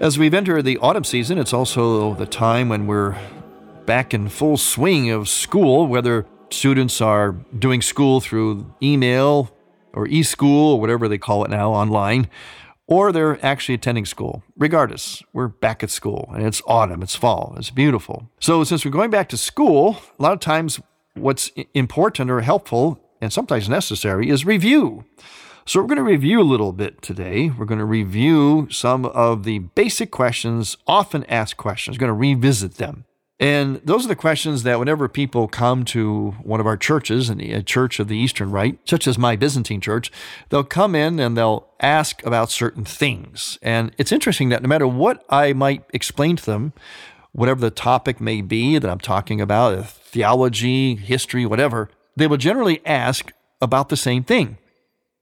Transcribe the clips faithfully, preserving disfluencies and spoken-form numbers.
As we've entered the autumn season, it's also the time when we're back in full swing of school, whether students are doing school through email or e-school or whatever they call it now online, or they're actually attending school. Regardless, we're back at school, and it's autumn, it's fall, it's beautiful. So since we're going back to school, a lot of times what's important or helpful, and sometimes necessary, is review. So we're going to review a little bit today. We're going to review some of the basic questions, often asked questions. We're going to revisit them. And those are the questions that whenever people come to one of our churches, a church of the Eastern Rite, such as my Byzantine church, they'll come in and they'll ask about certain things. And it's interesting that no matter what I might explain to them, whatever the topic may be that I'm talking about, theology, history, whatever, they will generally ask about the same thing.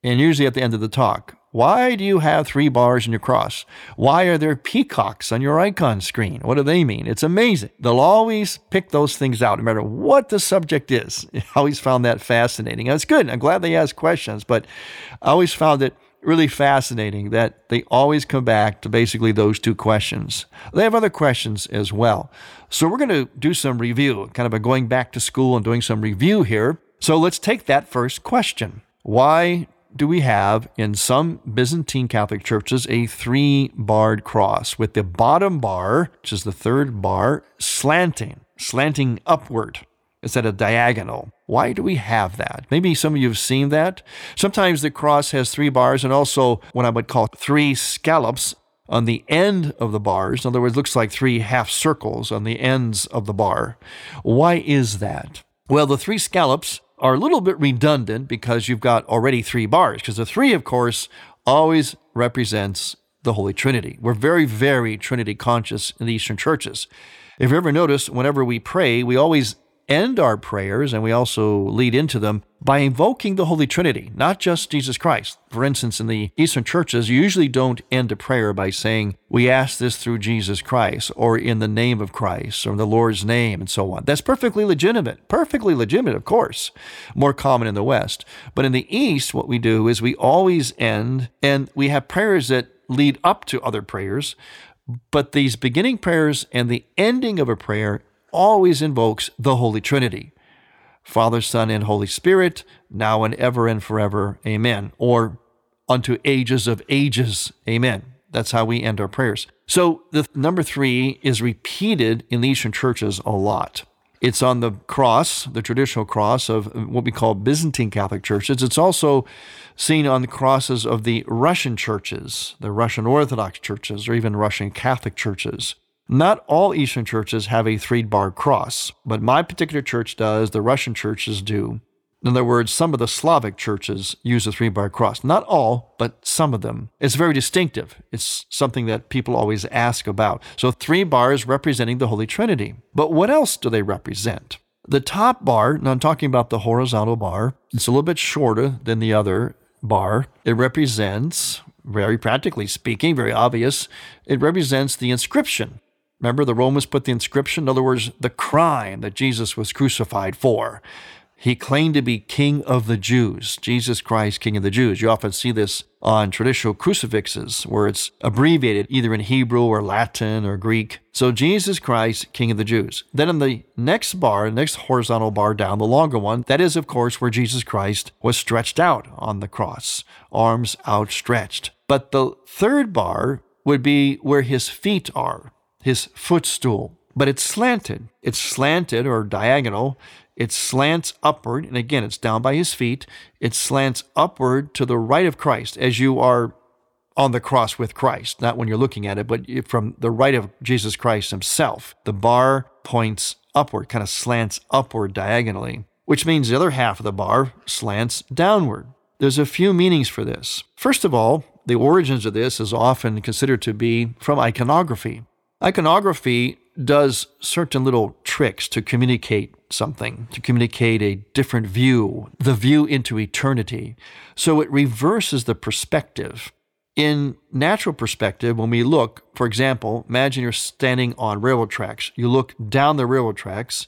And usually at the end of the talk, why do you have three bars in your cross? Why are there peacocks on your icon screen? What do they mean? It's amazing. They'll always pick those things out, no matter what the subject is. I always found that fascinating. That's good. I'm glad they asked questions, but I always found it really fascinating that they always come back to basically those two questions. They have other questions as well. So we're going to do some review, kind of a going back to school and doing some review here. So let's take that first question. Why do we have in some Byzantine Catholic churches a three-barred cross with the bottom bar, which is the third bar, slanting, slanting upward instead of diagonal? Why do we have that? Maybe some of you have seen that. Sometimes the cross has three bars and also what I would call three scallops on the end of the bars. In other words, it looks like three half circles on the ends of the bar. Why is that? Well, the three scallops are a little bit redundant because you've got already three bars, because the three, of course, always represents the Holy Trinity. We're very, very Trinity conscious in the Eastern churches. If you ever notice, whenever we pray, we always end our prayers, and we also lead into them, by invoking the Holy Trinity, not just Jesus Christ. For instance, in the Eastern churches, you usually don't end a prayer by saying, we ask this through Jesus Christ, or in the name of Christ, or in the Lord's name, and so on. That's perfectly legitimate, perfectly legitimate, of course, more common in the West. But in the East, what we do is we always end, and we have prayers that lead up to other prayers, but these beginning prayers and the ending of a prayer always invokes the Holy Trinity, Father, Son, and Holy Spirit, now and ever and forever, amen, or unto ages of ages, amen. That's how we end our prayers. So the th- number three is repeated in the Eastern churches a lot. It's on the cross, the traditional cross of what we call Byzantine Catholic churches. It's also seen on the crosses of the Russian churches, the Russian Orthodox churches, or even Russian Catholic churches. Not all Eastern churches have a three-bar cross, but my particular church does, the Russian churches do. In other words, some of the Slavic churches use a three-bar cross. Not all, but some of them. It's very distinctive. It's something that people always ask about. So three bars representing the Holy Trinity. But what else do they represent? The top bar, now I'm talking about the horizontal bar, it's a little bit shorter than the other bar. It represents, very practically speaking, very obvious, it represents the inscription. Remember, the Romans put the inscription, in other words, the crime that Jesus was crucified for. He claimed to be King of the Jews, Jesus Christ, King of the Jews. You often see this on traditional crucifixes where it's abbreviated either in Hebrew or Latin or Greek. So Jesus Christ, King of the Jews. Then in the next bar, next horizontal bar down, the longer one, that is, of course, where Jesus Christ was stretched out on the cross, arms outstretched. But the third bar would be where his feet are, his footstool. But it's slanted. It's slanted or diagonal. It slants upward, and again, it's down by his feet. It slants upward to the right of Christ as you are on the cross with Christ, not when you're looking at it, but from the right of Jesus Christ himself. The bar points upward, kind of slants upward diagonally, which means the other half of the bar slants downward. There's a few meanings for this. First of all, the origins of this is often considered to be from iconography. Iconography does certain little tricks to communicate something, to communicate a different view, the view into eternity. So it reverses the perspective. In natural perspective, when we look, for example, imagine you're standing on railroad tracks. You look down the railroad tracks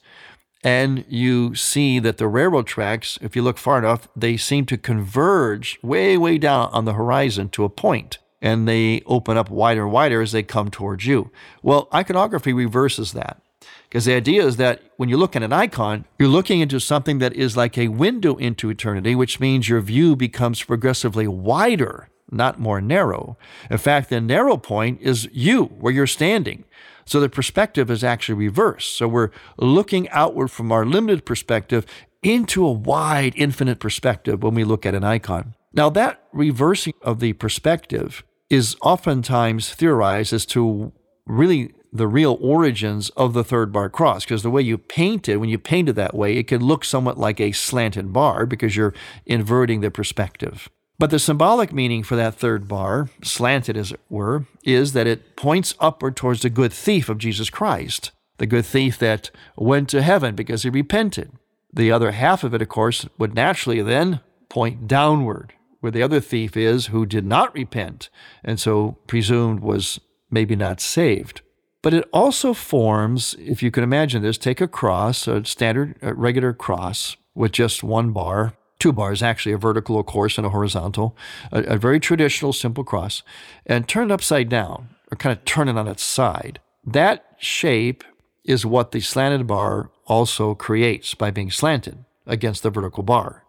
and you see that the railroad tracks, if you look far enough, they seem to converge way, way down on the horizon to a point. And they open up wider and wider as they come towards you. Well, iconography reverses that, because the idea is that when you look at an icon, you're looking into something that is like a window into eternity, which means your view becomes progressively wider, not more narrow. In fact, the narrow point is you, where you're standing. So the perspective is actually reversed. So we're looking outward from our limited perspective into a wide, infinite perspective when we look at an icon. Now, that reversing of the perspective is oftentimes theorized as to really the real origins of the third bar cross, because the way you paint it, when you paint it that way, it can look somewhat like a slanted bar because you're inverting the perspective. But the symbolic meaning for that third bar, slanted as it were, is that it points upward towards the good thief of Jesus Christ, the good thief that went to heaven because he repented. The other half of it, of course, would naturally then point downward, where the other thief is who did not repent and so presumed was maybe not saved. But it also forms, if you can imagine this, take a cross, a standard, a regular cross with just one bar, two bars actually, a vertical, of course, and a horizontal, a, a very traditional, simple cross, and turn it upside down, or kind of turn it on its side. That shape is what the slanted bar also creates by being slanted against the vertical bar.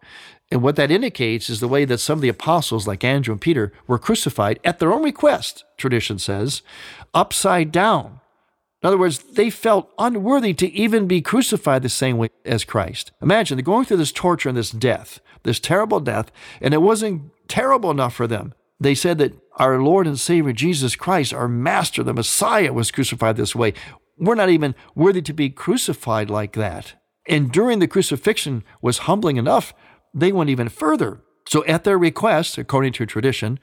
And what that indicates is the way that some of the apostles, like Andrew and Peter, were crucified at their own request, tradition says, upside down. In other words, they felt unworthy to even be crucified the same way as Christ. Imagine, they're going through this torture and this death, this terrible death, and it wasn't terrible enough for them. They said that our Lord and Savior, Jesus Christ, our Master, the Messiah, was crucified this way. We're not even worthy to be crucified like that. And during the crucifixion was humbling enough. They went even further. So at their request, according to tradition,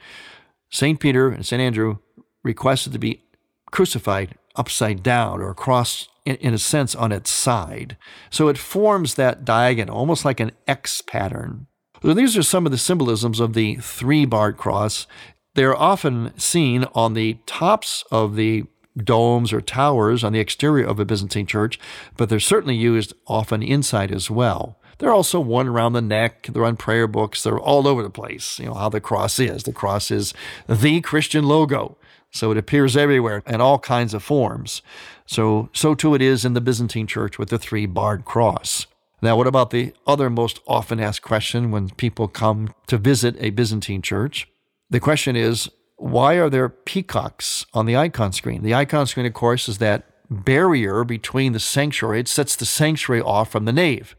Saint Peter and Saint Andrew requested to be crucified upside down, or crossed, in, in a sense, on its side. So it forms that diagonal, almost like an X pattern. So these are some of the symbolisms of the three-barred cross. They're often seen on the tops of the domes or towers on the exterior of a Byzantine church, but they're certainly used often inside as well. They're also worn around the neck. They're on prayer books. They're all over the place, you know, how the cross is. The cross is the Christian logo, so it appears everywhere in all kinds of forms. So, so too it is in the Byzantine church with the three-barred cross. Now, what about the other most often asked question when people come to visit a Byzantine church? The question is, why are there peacocks on the icon screen? The icon screen, of course, is that barrier between the sanctuary. It sets the sanctuary off from the nave.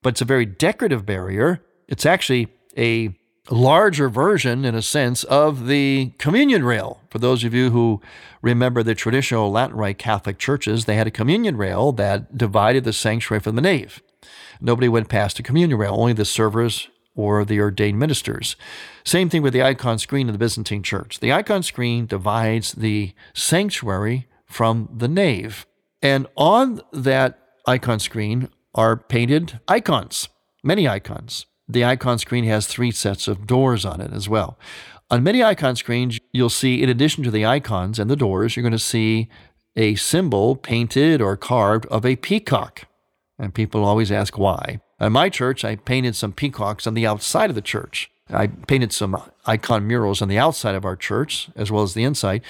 But it's a very decorative barrier. It's actually a larger version, in a sense, of the communion rail. For those of you who remember the traditional Latin Rite Catholic churches, they had a communion rail that divided the sanctuary from the nave. Nobody went past the communion rail, only the servers or the ordained ministers. Same thing with the icon screen in the Byzantine Church. The icon screen divides the sanctuary from the nave. And on that icon screen are painted icons, many icons. The icon screen has three sets of doors on it as well. On many icon screens, you'll see, in addition to the icons and the doors, you're going to see a symbol painted or carved of a peacock. And people always ask why. At my church, I painted some peacocks on the outside of the church. I painted some icon murals on the outside of our church, as well as the inside.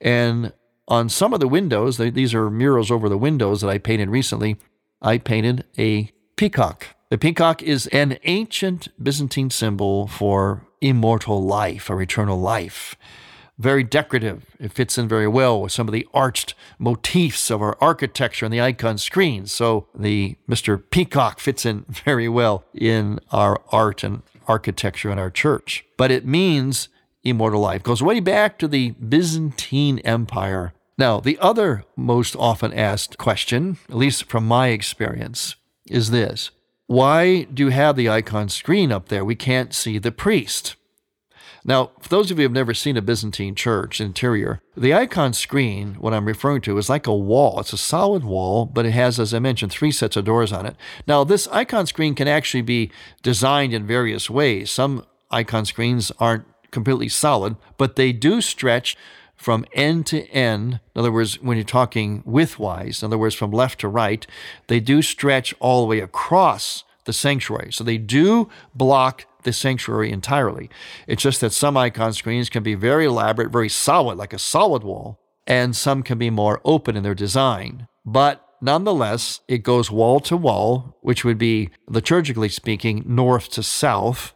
And on some of the windows, these are murals over the windows that I painted recently, I painted a peacock. The peacock is an ancient Byzantine symbol for immortal life or eternal life. Very decorative. It fits in very well with some of the arched motifs of our architecture on the icon screen. So the Mister Peacock fits in very well in our art and architecture in our church. But it means immortal life. It goes way back to the Byzantine Empire. Now, the other most often asked question, at least from my experience, is this. Why do you have the icon screen up there? We can't see the priest. Now, for those of you who have never seen a Byzantine church interior, the icon screen, what I'm referring to, is like a wall. It's a solid wall, but it has, as I mentioned, three sets of doors on it. Now, this icon screen can actually be designed in various ways. Some icon screens aren't completely solid, but they do stretch from end to end. In other words, when you're talking widthwise, in other words, from left to right, they do stretch all the way across the sanctuary. So they do block the sanctuary entirely. It's just that some icon screens can be very elaborate, very solid, like a solid wall, and some can be more open in their design. But nonetheless, it goes wall to wall, which would be, liturgically speaking, north to south,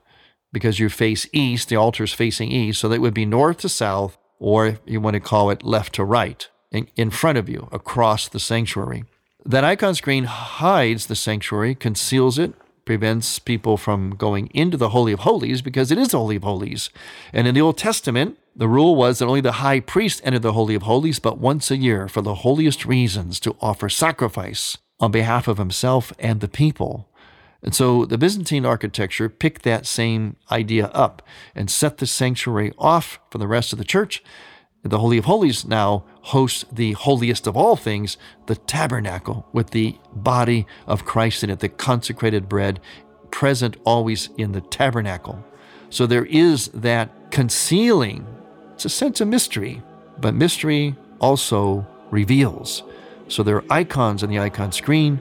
because you face east, the altar is facing east, so that would be north to south, or if you want to call it left to right, in, in front of you, across the sanctuary. That icon screen hides the sanctuary, conceals it, prevents people from going into the Holy of Holies because it is the Holy of Holies. And in the Old Testament, the rule was that only the high priest entered the Holy of Holies, but once a year for the holiest reasons, to offer sacrifice on behalf of himself and the people. And so the Byzantine architecture picked that same idea up and set the sanctuary off from the rest of the church. The Holy of Holies now hosts the holiest of all things, the tabernacle, with the body of Christ in it, the consecrated bread, present always in the tabernacle. So there is that concealing. It's a sense of mystery, but mystery also reveals. So there are icons on the icon screen,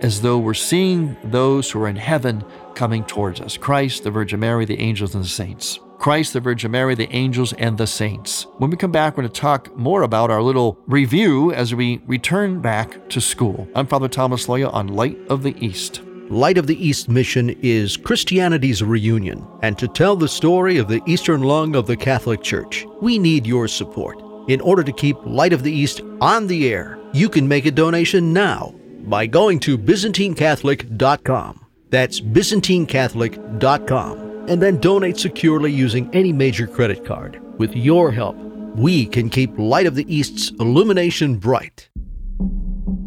as though we're seeing those who are in heaven coming towards us. Christ, the Virgin Mary, the angels, and the saints. Christ, the Virgin Mary, the angels, and the saints. When we come back, we're going to talk more about our little review as we return back to school. I'm Father Thomas Loya on Light of the East. Light of the East mission is Christianity's reunion, and to tell the story of the Eastern Lung of the Catholic Church. We need your support. In order to keep Light of the East on the air, you can make a donation now by going to Byzantine Catholic dot com. That's Byzantine Catholic dot com. And then donate securely using any major credit card. With your help, we can keep Light of the East's illumination bright.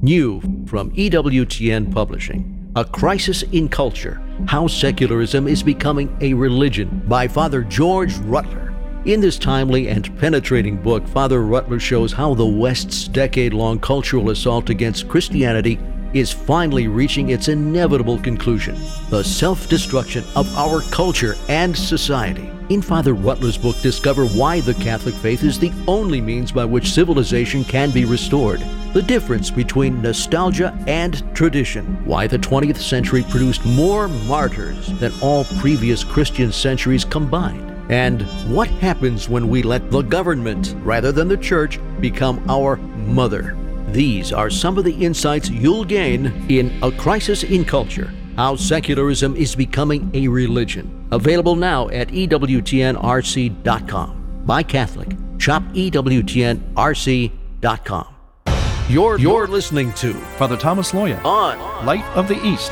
New from E W T N Publishing, A Crisis in Culture, How Secularism is Becoming a Religion, by Father George Rutler. In this timely and penetrating book, Father Rutler shows how the West's decade-long cultural assault against Christianity is finally reaching its inevitable conclusion, the self-destruction of our culture and society. In Father Rutler's book, discover why the Catholic faith is the only means by which civilization can be restored, the difference between nostalgia and tradition, why the twentieth century produced more martyrs than all previous Christian centuries combined, and what happens when we let the government, rather than the church, become our mother. These are some of the insights you'll gain in A Crisis in Culture, How Secularism is Becoming a Religion. Available now at E W T N R C dot com. Buy Catholic. Shop E W T N R C dot com. You're, you're listening to Father Thomas Loya on Light of the East.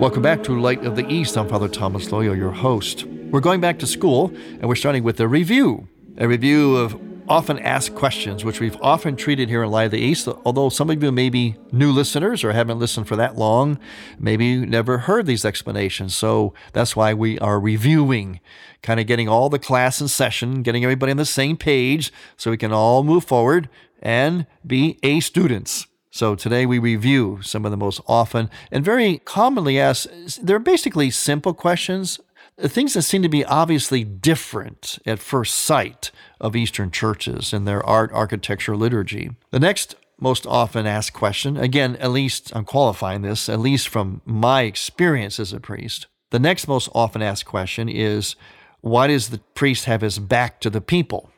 Welcome back to Light of the East. I'm Father Thomas Loya, your host. We're going back to school, and we're starting with a review, a review of often asked questions, which we've often treated here in Light of the East, although some of you may be new listeners or haven't listened for that long, maybe you never heard these explanations. So that's why we are reviewing, kind of getting all the class in session, getting everybody on the same page so we can all move forward and be A students. So today we review some of the most often and very commonly asked. They're basically simple questions, things that seem to be obviously different at first sight of Eastern churches in their art, architecture, liturgy. The next most often asked question, again, at least I'm qualifying this, at least from my experience as a priest, the next most often asked question is, why does the priest have his back to the people?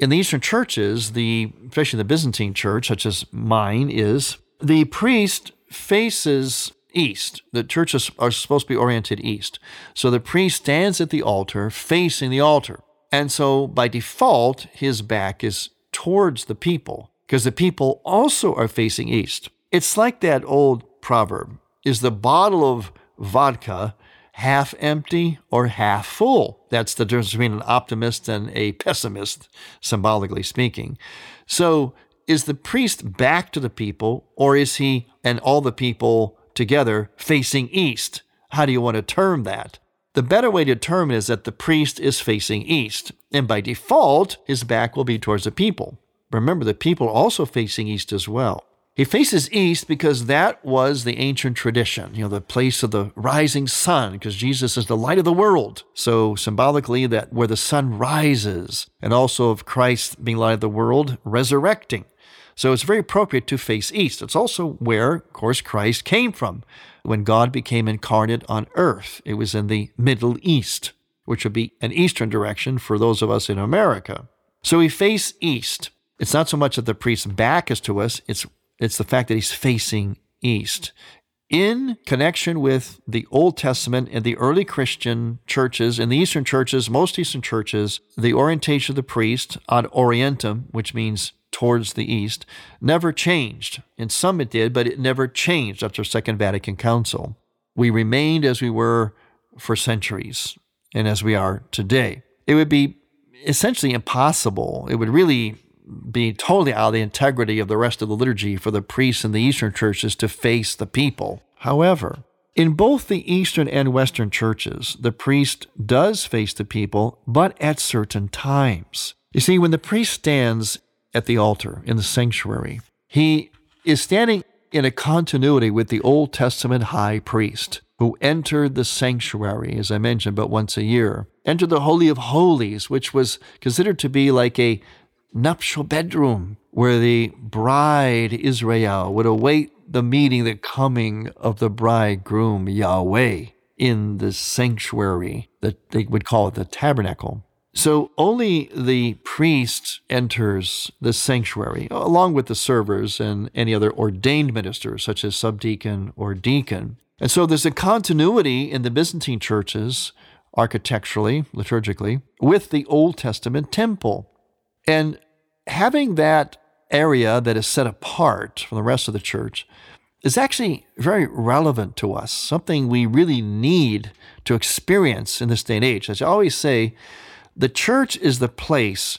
In the Eastern churches, the especially the Byzantine church, such as mine, is the priest faces east. The churches are supposed to be oriented east. So the priest stands at the altar, facing the altar. And so by default, his back is towards the people, because the people also are facing east. It's like that old proverb, is the bottle of vodka half empty or half full? That's the difference between an optimist and a pessimist, symbolically speaking. So is the priest back to the people, or is he and all the people together facing east? How do you want to term that? The better way to term it is that the priest is facing east, and by default, his back will be towards the people. Remember, the people are also facing east as well. He faces east because that was the ancient tradition, you know, the place of the rising sun, because Jesus is the light of the world. So symbolically, that where the sun rises, and also of Christ being light of the world, resurrecting. So it's very appropriate to face east. It's also where, of course, Christ came from. When God became incarnate on earth, it was in the Middle East, which would be an eastern direction for those of us in America. So we face east. It's not so much that the priest's back is to us, it's It's the fact that he's facing east. In connection with the Old Testament and the early Christian churches, in the Eastern churches, most Eastern churches, the orientation of the priest, ad orientem, which means towards the east, never changed. In some it did, but it never changed after the Second Vatican Council. We remained as we were for centuries and as we are today. It would be essentially impossible. It would really be totally out of the integrity of the rest of the liturgy for the priests in the Eastern churches to face the people. However, in both the Eastern and Western churches, the priest does face the people, but at certain times. You see, when the priest stands at the altar in the sanctuary, he is standing in a continuity with the Old Testament high priest who entered the sanctuary, as I mentioned, but once a year, entered the Holy of Holies, which was considered to be like a nuptial bedroom where the bride Israel would await the meeting, the coming of the bridegroom Yahweh in the sanctuary that they would call it the tabernacle. So only the priest enters the sanctuary along with the servers and any other ordained ministers such as subdeacon or deacon. And so there's a continuity in the Byzantine churches architecturally, liturgically, with the Old Testament temple. And having that area that is set apart from the rest of the church is actually very relevant to us, something we really need to experience in this day and age. As I always say, the church is the place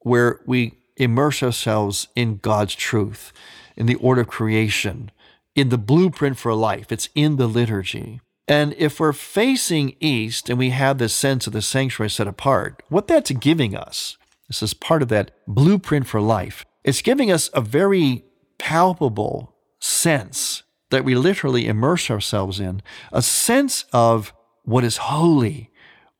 where we immerse ourselves in God's truth. in the order of creation, in the blueprint for life. It's in the liturgy. And if we're facing east and we have this sense of the sanctuary set apart, what that's giving us, this is part of that blueprint for life, it's giving us a very palpable sense that we literally immerse ourselves in, a sense of what is holy,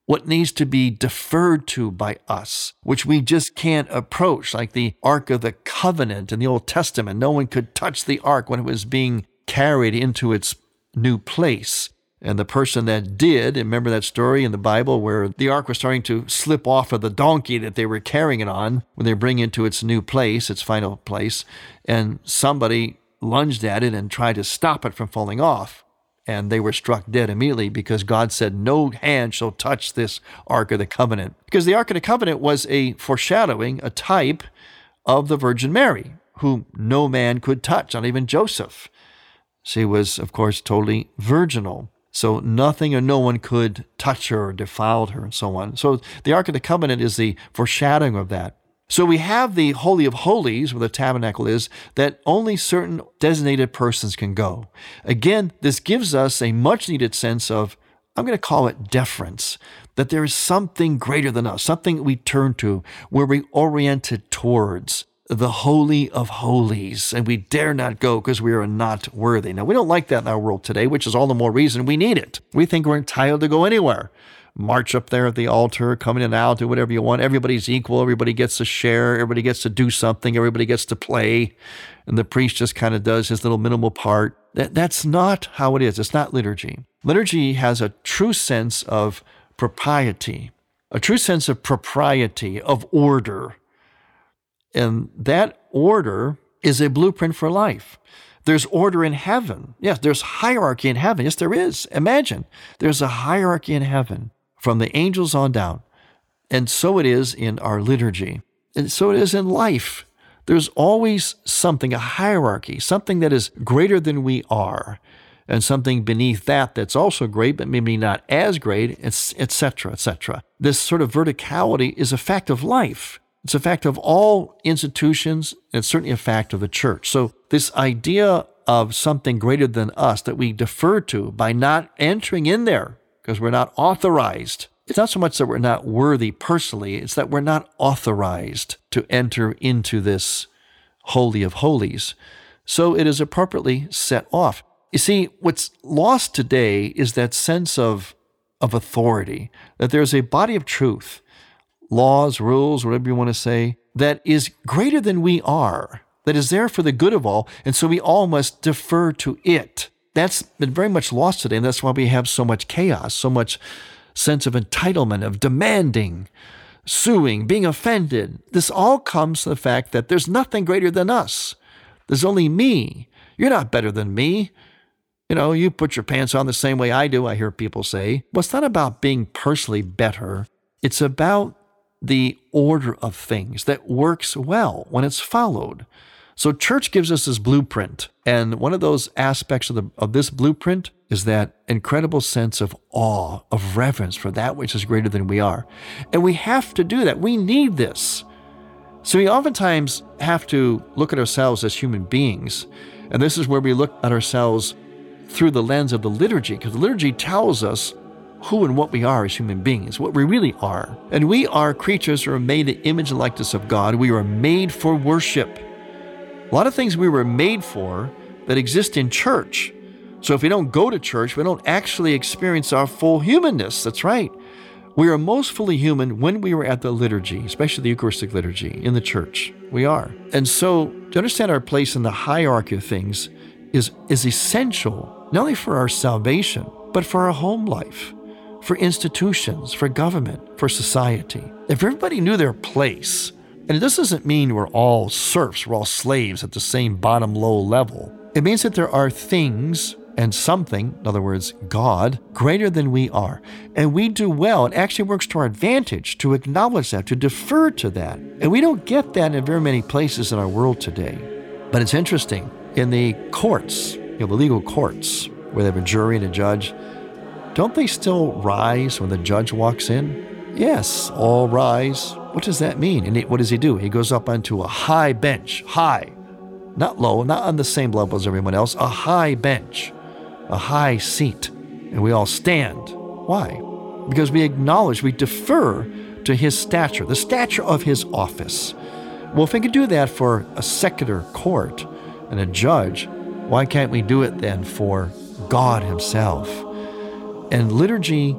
what needs to be deferred to by us, which we just can't approach, like the Ark of the Covenant in the Old Testament. No one could touch the Ark when it was being carried into its new place. And the person that did, remember that story in the Bible where the Ark was starting to slip off of the donkey that they were carrying it on when they bring it to its new place, its final place, and somebody lunged at it and tried to stop it from falling off. And they were struck dead immediately because God said, no hand shall touch this Ark of the Covenant. Because the Ark of the Covenant was a foreshadowing, a type of the Virgin Mary, whom no man could touch, not even Joseph. She was, of course, totally virginal. So nothing or no one could touch her or defile her and so on. So the Ark of the Covenant is the foreshadowing of that. So we have the Holy of Holies, where the tabernacle is, that only certain designated persons can go. Again, this gives us a much-needed sense of, I'm going to call it deference, that there is something greater than us, something we turn to, where we oriented towards the Holy of Holies, and we dare not go because we are not worthy. Now, we don't like that in our world today, which is all the more reason we need it. We think we're entitled to go anywhere. March up there at the altar, come in and out, do whatever you want. Everybody's equal. Everybody gets to share. Everybody gets to do something. Everybody gets to play. And the priest just kind of does his little minimal part. That, that's not how it is. It's not liturgy. Liturgy has a true sense of propriety, a true sense of propriety, of order. And that order is a blueprint for life. There's order in heaven. Yes, there's hierarchy in heaven. Yes, there is. Imagine there's a hierarchy in heaven, from the angels on down. And so it is in our liturgy. And so it is in life. There's always something, a hierarchy, something that is greater than we are, and something beneath that that's also great, but maybe not as great, et cetera, et cetera. This sort of verticality is a fact of life. It's a fact of all institutions, and it's certainly a fact of the church. So this idea of something greater than us that we defer to by not entering in there, because we're not authorized. It's not so much that we're not worthy personally, it's that we're not authorized to enter into this Holy of Holies. So it is appropriately set off. You see, what's lost today is that sense of, of authority, that there's a body of truth, laws, rules, whatever you want to say, that is greater than we are, that is there for the good of all, and so we all must defer to it. That's been very much lost today, and that's why we have so much chaos, so much sense of entitlement, of demanding, suing, being offended. This all comes to the fact that there's nothing greater than us. There's only me. You're not better than me. You know, you put your pants on the same way I do, I hear people say. Well, it's not about being personally better. It's about the order of things that works well when it's followed. So church gives us this blueprint, and one of those aspects of, the, of this blueprint is that incredible sense of awe, of reverence for that which is greater than we are. And we have to do that. We need this. So we oftentimes have to look at ourselves as human beings, and this is where we look at ourselves through the lens of the liturgy, because the liturgy tells us who and what we are as human beings, what we really are. And we are creatures who are made in the image and likeness of God. We are made for worship. A lot of things we were made for that exist in church. So if we don't go to church, we don't actually experience our full humanness. That's right. We are most fully human when we were at the liturgy, especially the Eucharistic liturgy in the church. We are. And so to understand our place in the hierarchy of things is, is essential, not only for our salvation, but for our home life, for institutions, for government, for society. If everybody knew their place, and this doesn't mean we're all serfs, we're all slaves at the same bottom low level. It means that there are things and something, in other words, God, greater than we are. And we do well. It actually works to our advantage to acknowledge that, to defer to that. And we don't get that in very many places in our world today. But it's interesting, in the courts, you know, the legal courts, where they have a jury and a judge, don't they still rise when the judge walks in? Yes, all rise. What does that mean? And what does he do? He goes up onto a high bench, high, not low, not on the same level as everyone else, a high bench, a high seat, and we all stand. Why? Because we acknowledge, we defer to his stature, the stature of his office. Well, if we could do that for a secular court and a judge, why can't we do it then for God himself? And liturgy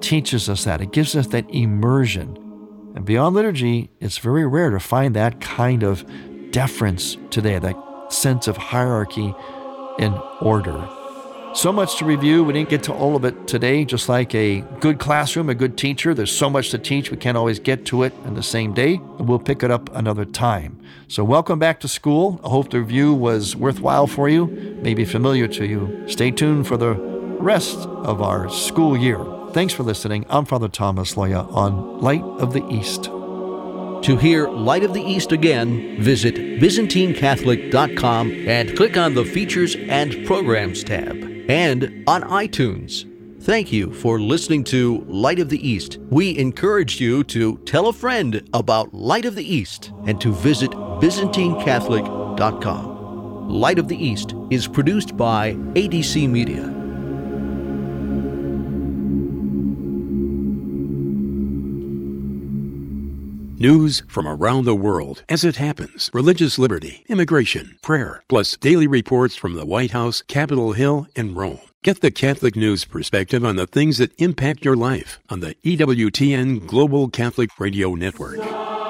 teaches us that. It gives us that immersion. And beyond liturgy, it's very rare to find that kind of deference today, that sense of hierarchy and order. So much to review. We didn't get to all of it today. Just like a good classroom, a good teacher, there's so much to teach, we can't always get to it in the same day. We'll pick it up another time. So welcome back to school. I hope the review was worthwhile for you, maybe familiar to you. Stay tuned for the rest of our school year. Thanks for listening. I'm Father Thomas Loya on Light of the East. To hear Light of the East again, visit Byzantine Catholic dot com and click on the Features and Programs tab. And on iTunes. Thank you for listening to Light of the East. We encourage you to tell a friend about Light of the East and to visit Byzantine Catholic dot com. Light of the East is produced by A D C Media. News from around the world as it happens, religious liberty, immigration, prayer, plus daily reports from the White House, Capitol Hill, and Rome. Get the Catholic news perspective on the things that impact your life on the E W T N Global Catholic Radio Network.